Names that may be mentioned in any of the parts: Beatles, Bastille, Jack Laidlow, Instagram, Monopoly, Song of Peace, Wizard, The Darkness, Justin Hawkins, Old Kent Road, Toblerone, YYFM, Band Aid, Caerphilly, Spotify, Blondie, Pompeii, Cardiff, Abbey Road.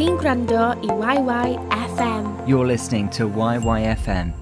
King Grandeur I YYFM. You're listening to YYFM.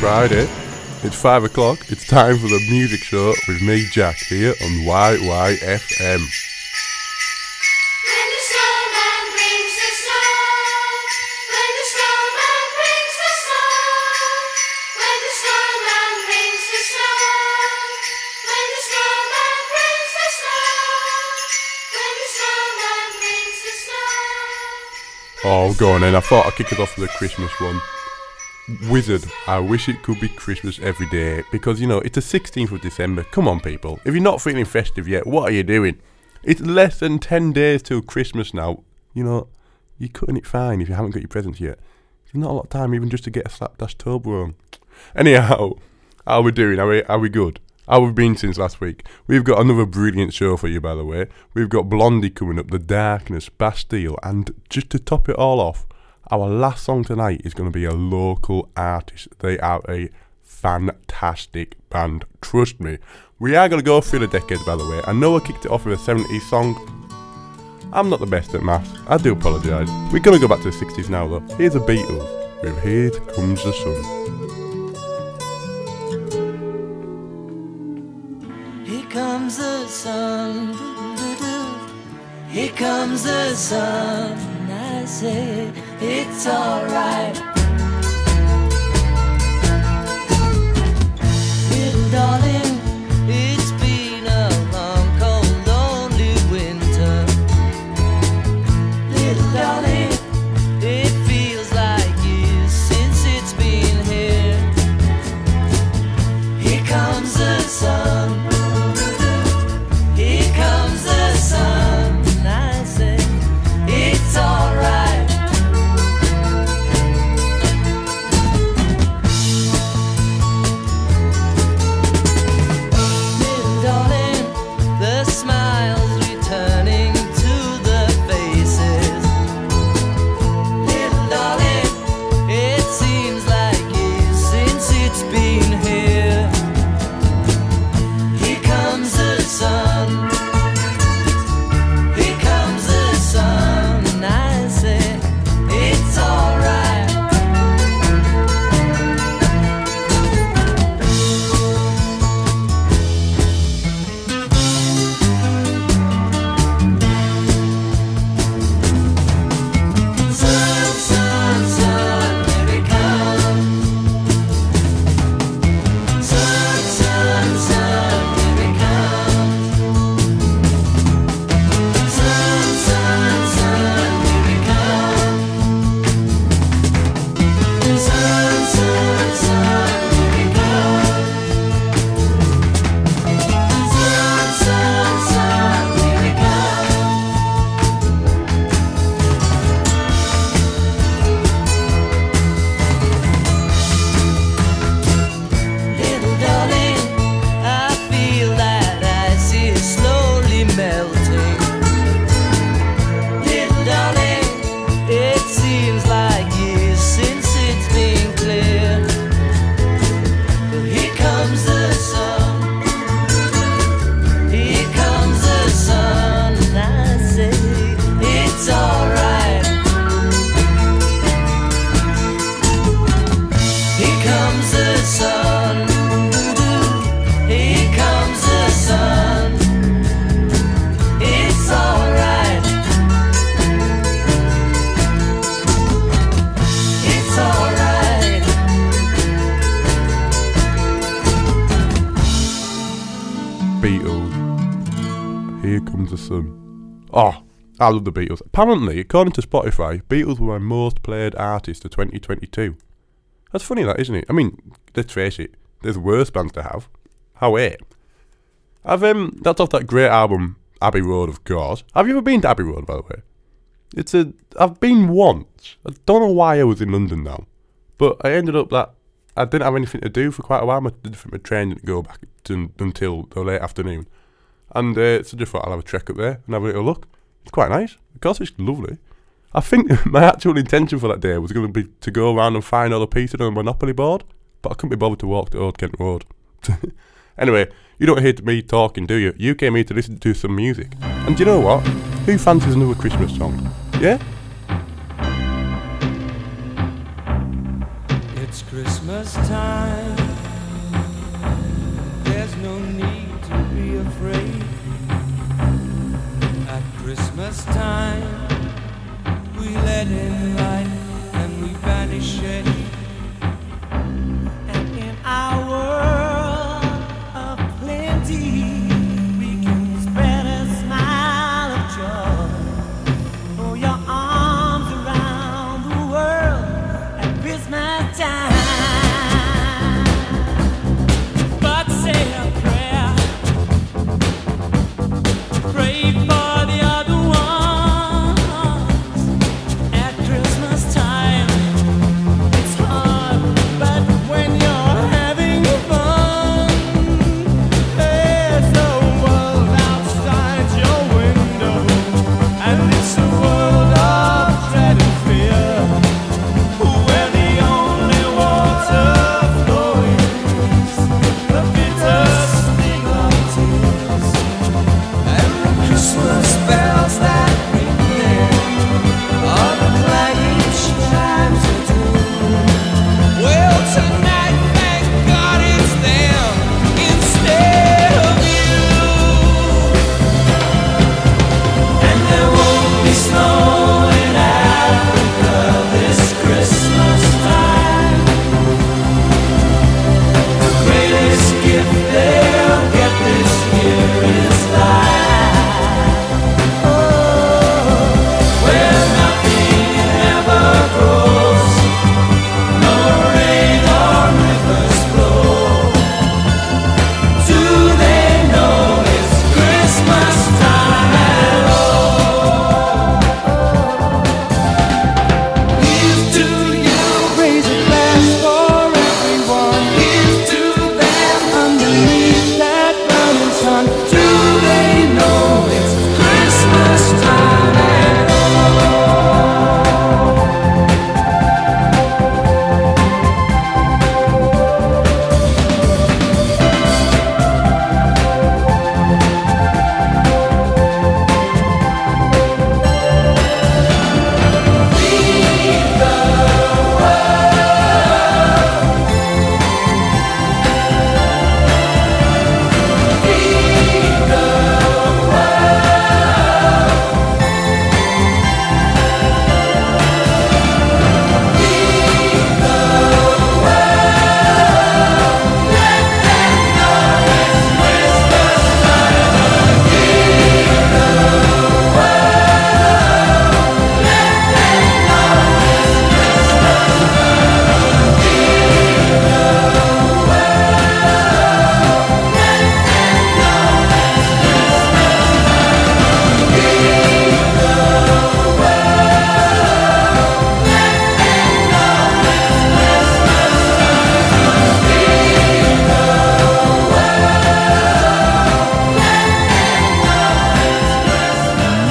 Friday, it's 5 o'clock, it's time for the music show with me, Jack, here on YYFM. Oh, go on then, I thought I'd kick it off with a Christmas one. Wizard, I wish it could be Christmas every day, because you know it's the 16th of December. Come on, people, if you're not feeling festive yet, what are you doing? It's less than 10 days till Christmas now. You know, you're cutting it fine if you haven't got your presents yet. Not a lot of time even just to get a slapdash Toblerone. Anyhow, how are we doing? Are we good? How have we been since last week? We've got another brilliant show for you, by the way. We've got Blondie coming up, The Darkness, Bastille, and just to top it all off, our last song tonight is going to be a local artist. They are a fantastic band, trust me. We are going to go through the decades, by the way. I know I kicked it off with a 70s song. I'm not the best at maths, I do apologise. We're going to go back to the 60s now though. Here's the Beatles with Here Comes the Sun. Here comes the sun, doo-doo-doo. Here comes the sun, I say it's alright. Little darling, it's been a long, cold, lonely winter. Little darling, it feels like years since it's been here. Here comes the sun. Here comes the sun. I say it's alright. I love the Beatles. Apparently, according to Spotify, Beatles were my most played artist of 2022. That's funny that, isn't it? I mean, let's face it, there's worse bands to have. How it? That's off that great album, Abbey Road, of course. Have you ever been to Abbey Road, by the way? I've been once. I don't know why I was in London now. But I ended up that I didn't have anything to do for quite a while. My train didn't go back until the late afternoon. And so I just thought I'll have a trek up there and have a little look. It's quite nice. Of course, it's lovely. I think my actual intention for that day was going to be to go around and find all the pieces on the Monopoly board, but I couldn't be bothered to walk to Old Kent Road. Anyway, you don't hear me talking, do you? You came here to listen to some music. And do you know what? Who fancies another Christmas song? Yeah? It's Christmas time. There's no need to be afraid. At Christmas time, we let in light and we banish shade. And in our world of plenty, we can spread a smile of joy. Throw your arms around the world at Christmas time. But say a prayer. Pray for the other ones at Christmas.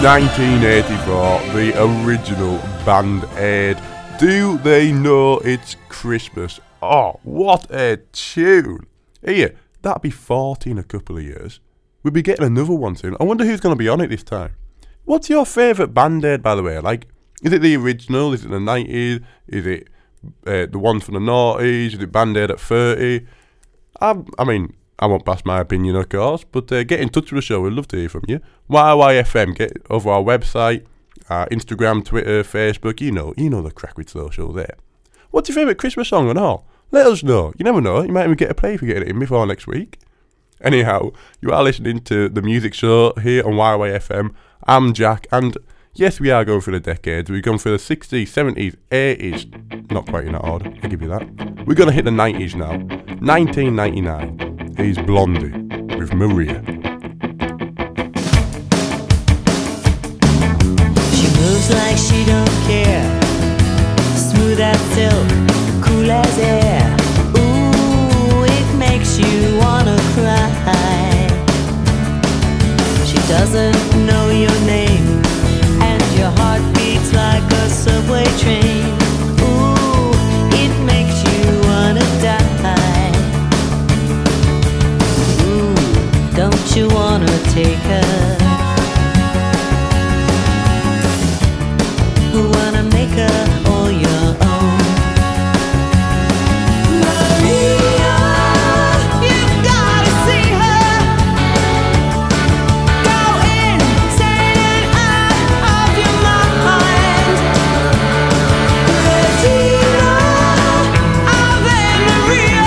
1984, the original Band Aid. Do they know it's Christmas? Oh, what a tune. Here, that'd be 40 in a couple of years. We'd be getting another one soon. I wonder who's going to be on it this time. What's your favourite Band Aid, by the way? Like, is it the original? Is it the 90s? Is it the ones from the 90s? Is it Band Aid at 30? I mean, I won't pass my opinion, of course, but get in touch with the show. We'd love to hear from you. YYFM, get over our website, Instagram, Twitter, Facebook. You know the crack with social there. What's your favourite Christmas song and all? Let us know. You never know. You might even get a play if you get it in before next week. Anyhow, you are listening to The Music Show here on YYFM. I'm Jack, and yes, we are going through the decades. We've gone through the 60s, 70s, 80s. Not quite in that order. I'll give you that. We're going to hit the 90s now. 1999. He's Blondie with Maria. She moves like she don't care. Smooth as silk, cool as air. Ooh, it makes you wanna cry. She doesn't know your name, and your heart beats like a subway train. Ooh, it makes you wanna die. Don't you wanna take her? You wanna make her all your own? Maria, you've gotta see her. Go insane and out of your mind. The diva of a Maria,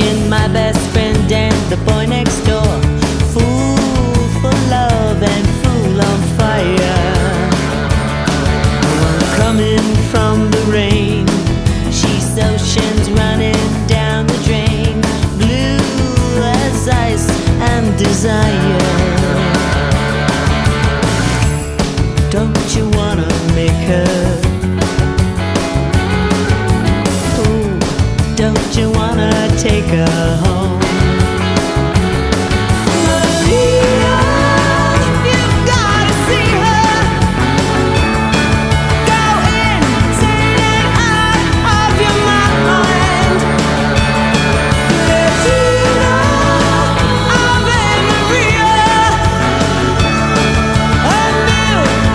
in my best friend and the boy next door. Fool for love and fool on fire. One coming from the rain, she's oceans running down the drain. Blue as ice and desire. Don't you wanna make her? Don't you wanna take her home? Maria, you've gotta see her. Go insane and out of your mind. The diva of a Maria, a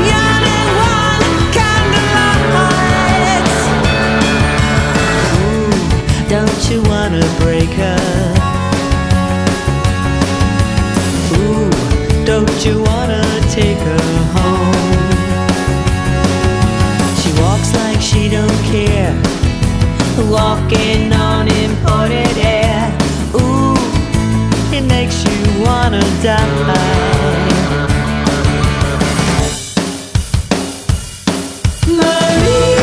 million and one candlelights. Don't you wanna break her? Ooh, don't you wanna take her home? She walks like she don't care, walking on imported air. Ooh, it makes you wanna die. Marie,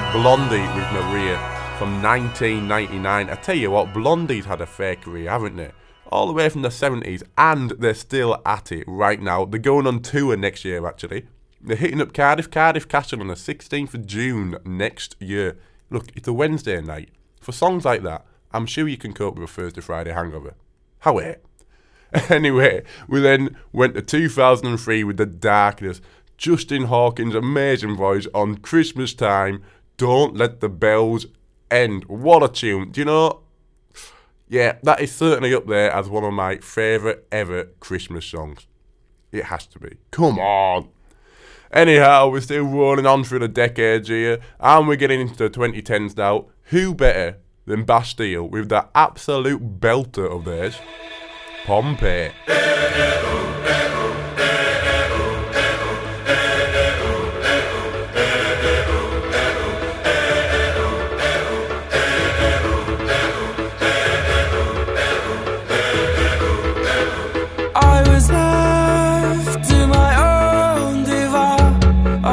had Blondie with Maria from 1999. I tell you what, Blondie's had a fair career, haven't they? All the way from the 70s, and they're still at it right now. They're going on tour next year, actually. They're hitting up Cardiff Castle on the 16th of June next year. Look, it's a Wednesday night. For songs like that, I'm sure you can cope with a Thursday, Friday hangover. However, anyway, we then went to 2003 with The Darkness. Justin Hawkins' amazing voice on Christmas Time. Don't Let the Bells End. What a tune. Do you know? Yeah, that is certainly up there as one of my favourite ever Christmas songs. It has to be. Come on. Anyhow, we're still rolling on through the decades here, and we're getting into the 2010s now. Who better than Bastille with that absolute belter of theirs, Pompeii.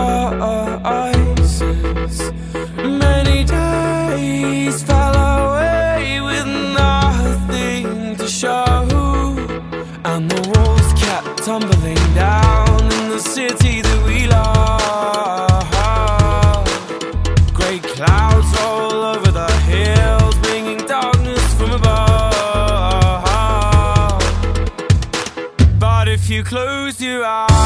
Tumbling down in the city that we love. Great clouds roll over the hills, bringing darkness from above. But if you close your eyes,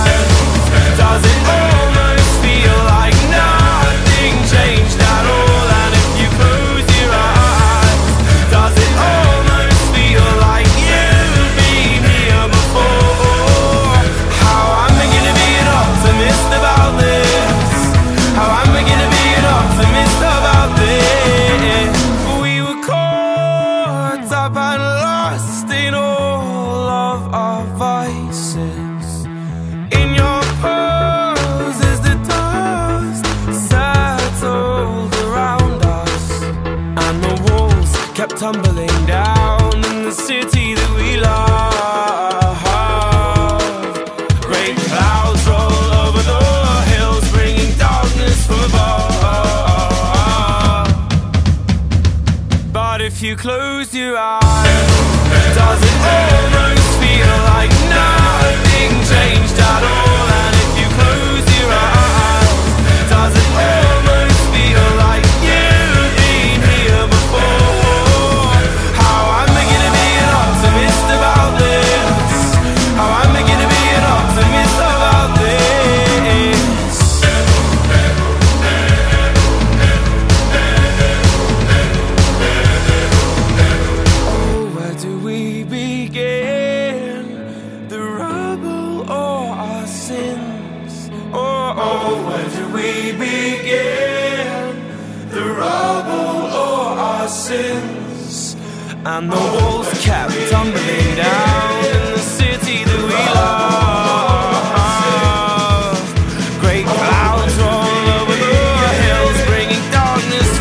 does it almost feel like nothing changed at all? And if you close your eyes, does it almost feel like you've been here before? Tumbling down in the city that we love. Great clouds roll over the hills, bringing darkness from above. But if you close your eyes, does it almost feel like nothing changed at all? And if you close your eyes, does it almost feel like you've been here before? And the walls kept tumbling down in the city that we love. Great clouds roll over the hills, bringing darkness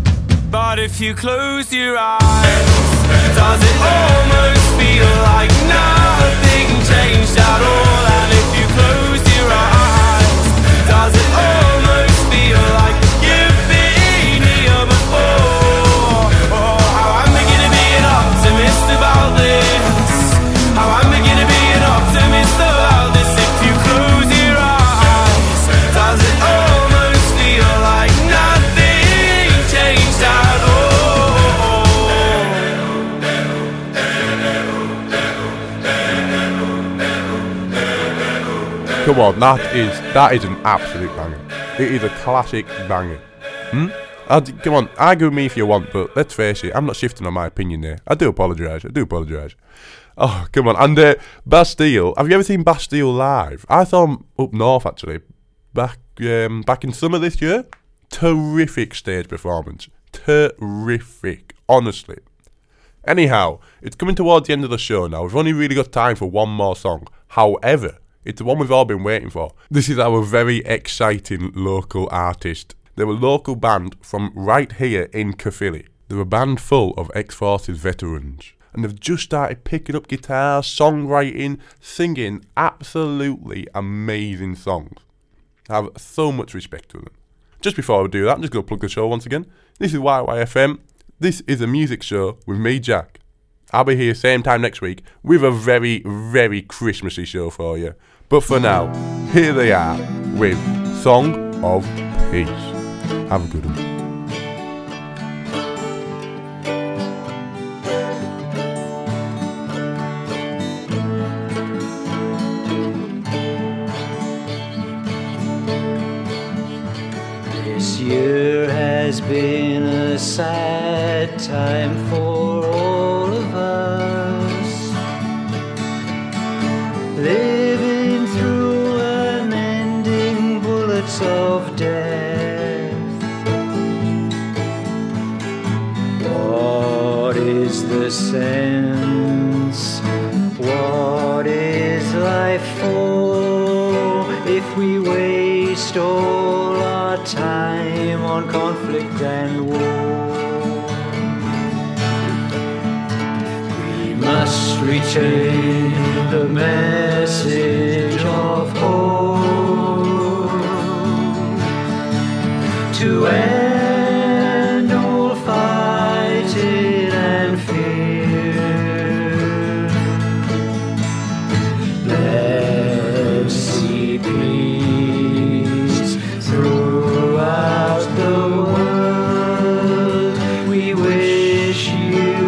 from above. But if you close your eyes, does it almost feel like nothing changed at all? And if you close your eyes, does it almost feel like you've been before? Oh, how am I gonna be an optimist about this? How am I gonna be an optimist about this? If you close your eyes, does it almost feel like nothing changed at all? Come on, that is an absolute banger. It is a classic banger. Come on, argue with me if you want, but let's face it, I'm not shifting on my opinion there. I do apologise. Oh, come on. And Bastille, have you ever seen Bastille live? I saw them up north, actually, back in summer this year. Terrific stage performance. Terrific, honestly. Anyhow, it's coming towards the end of the show now. We've only really got time for one more song. However, it's the one we've all been waiting for. This is our very exciting local artist. They're a local band from right here in Caerphilly. They're a band full of ex-forces veterans. And they've just started picking up guitar, songwriting, singing absolutely amazing songs. I have so much respect to them. Just before I do that, I'm just going to plug the show once again. This is YYFM. This is a music show with me, Jack. I'll be here same time next week with a very, very Christmassy show for you. But for now, here they are with Song of Peace. Have a good one. It's been a sad time for all of us, living through unending bullets of death. What is the sense? What is life for if we waste all our time on conflict and war? We must retain the message of hope to end all fighting and fear. Let's see peace throughout the world. We wish you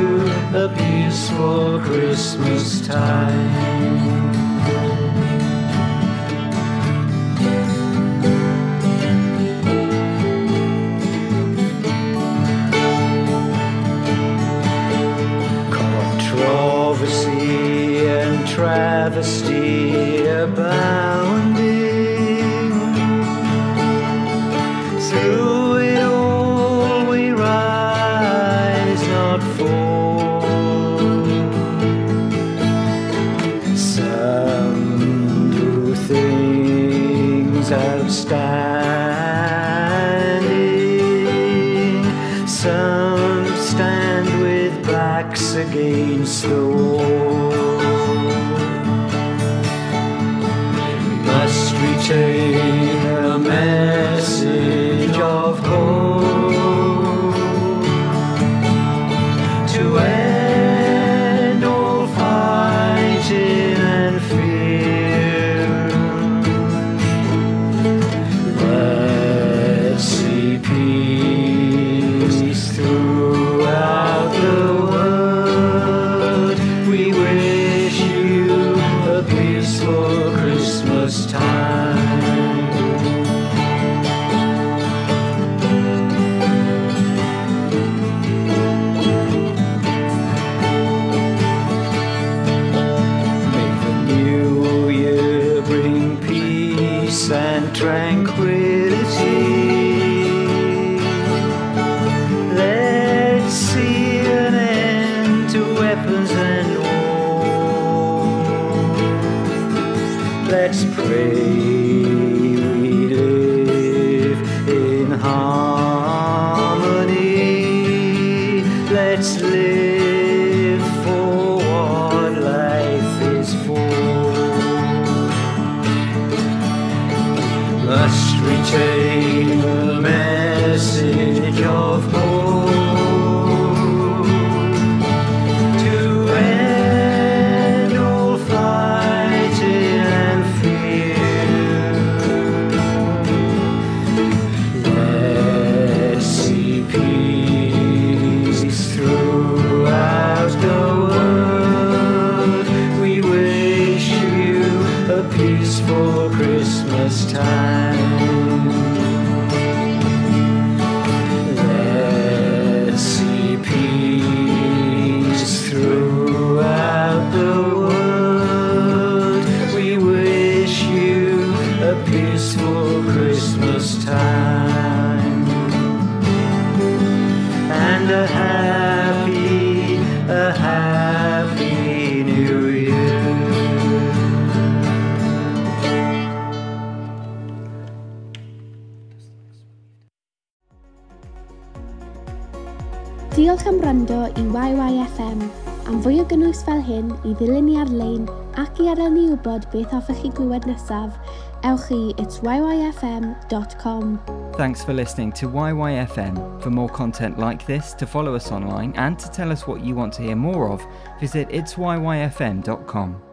a peaceful Christmas time. Controversy and travesty abounding. Through outstanding, some stand with backs against the wall. We must retain a message of hope to end all fighting and fear. Diolch am wrando i YYFM. Am fwy o gynnwys fel hyn, i ddilyn ni ar-lein ac i adael ni wybod beth hoffech chi glywed nesaf, Ewch it's YYFM.com. Thanks for listening to YYFM. For more content like this, to follow us online and to tell us what you want to hear more of, visit itsYYFM.com.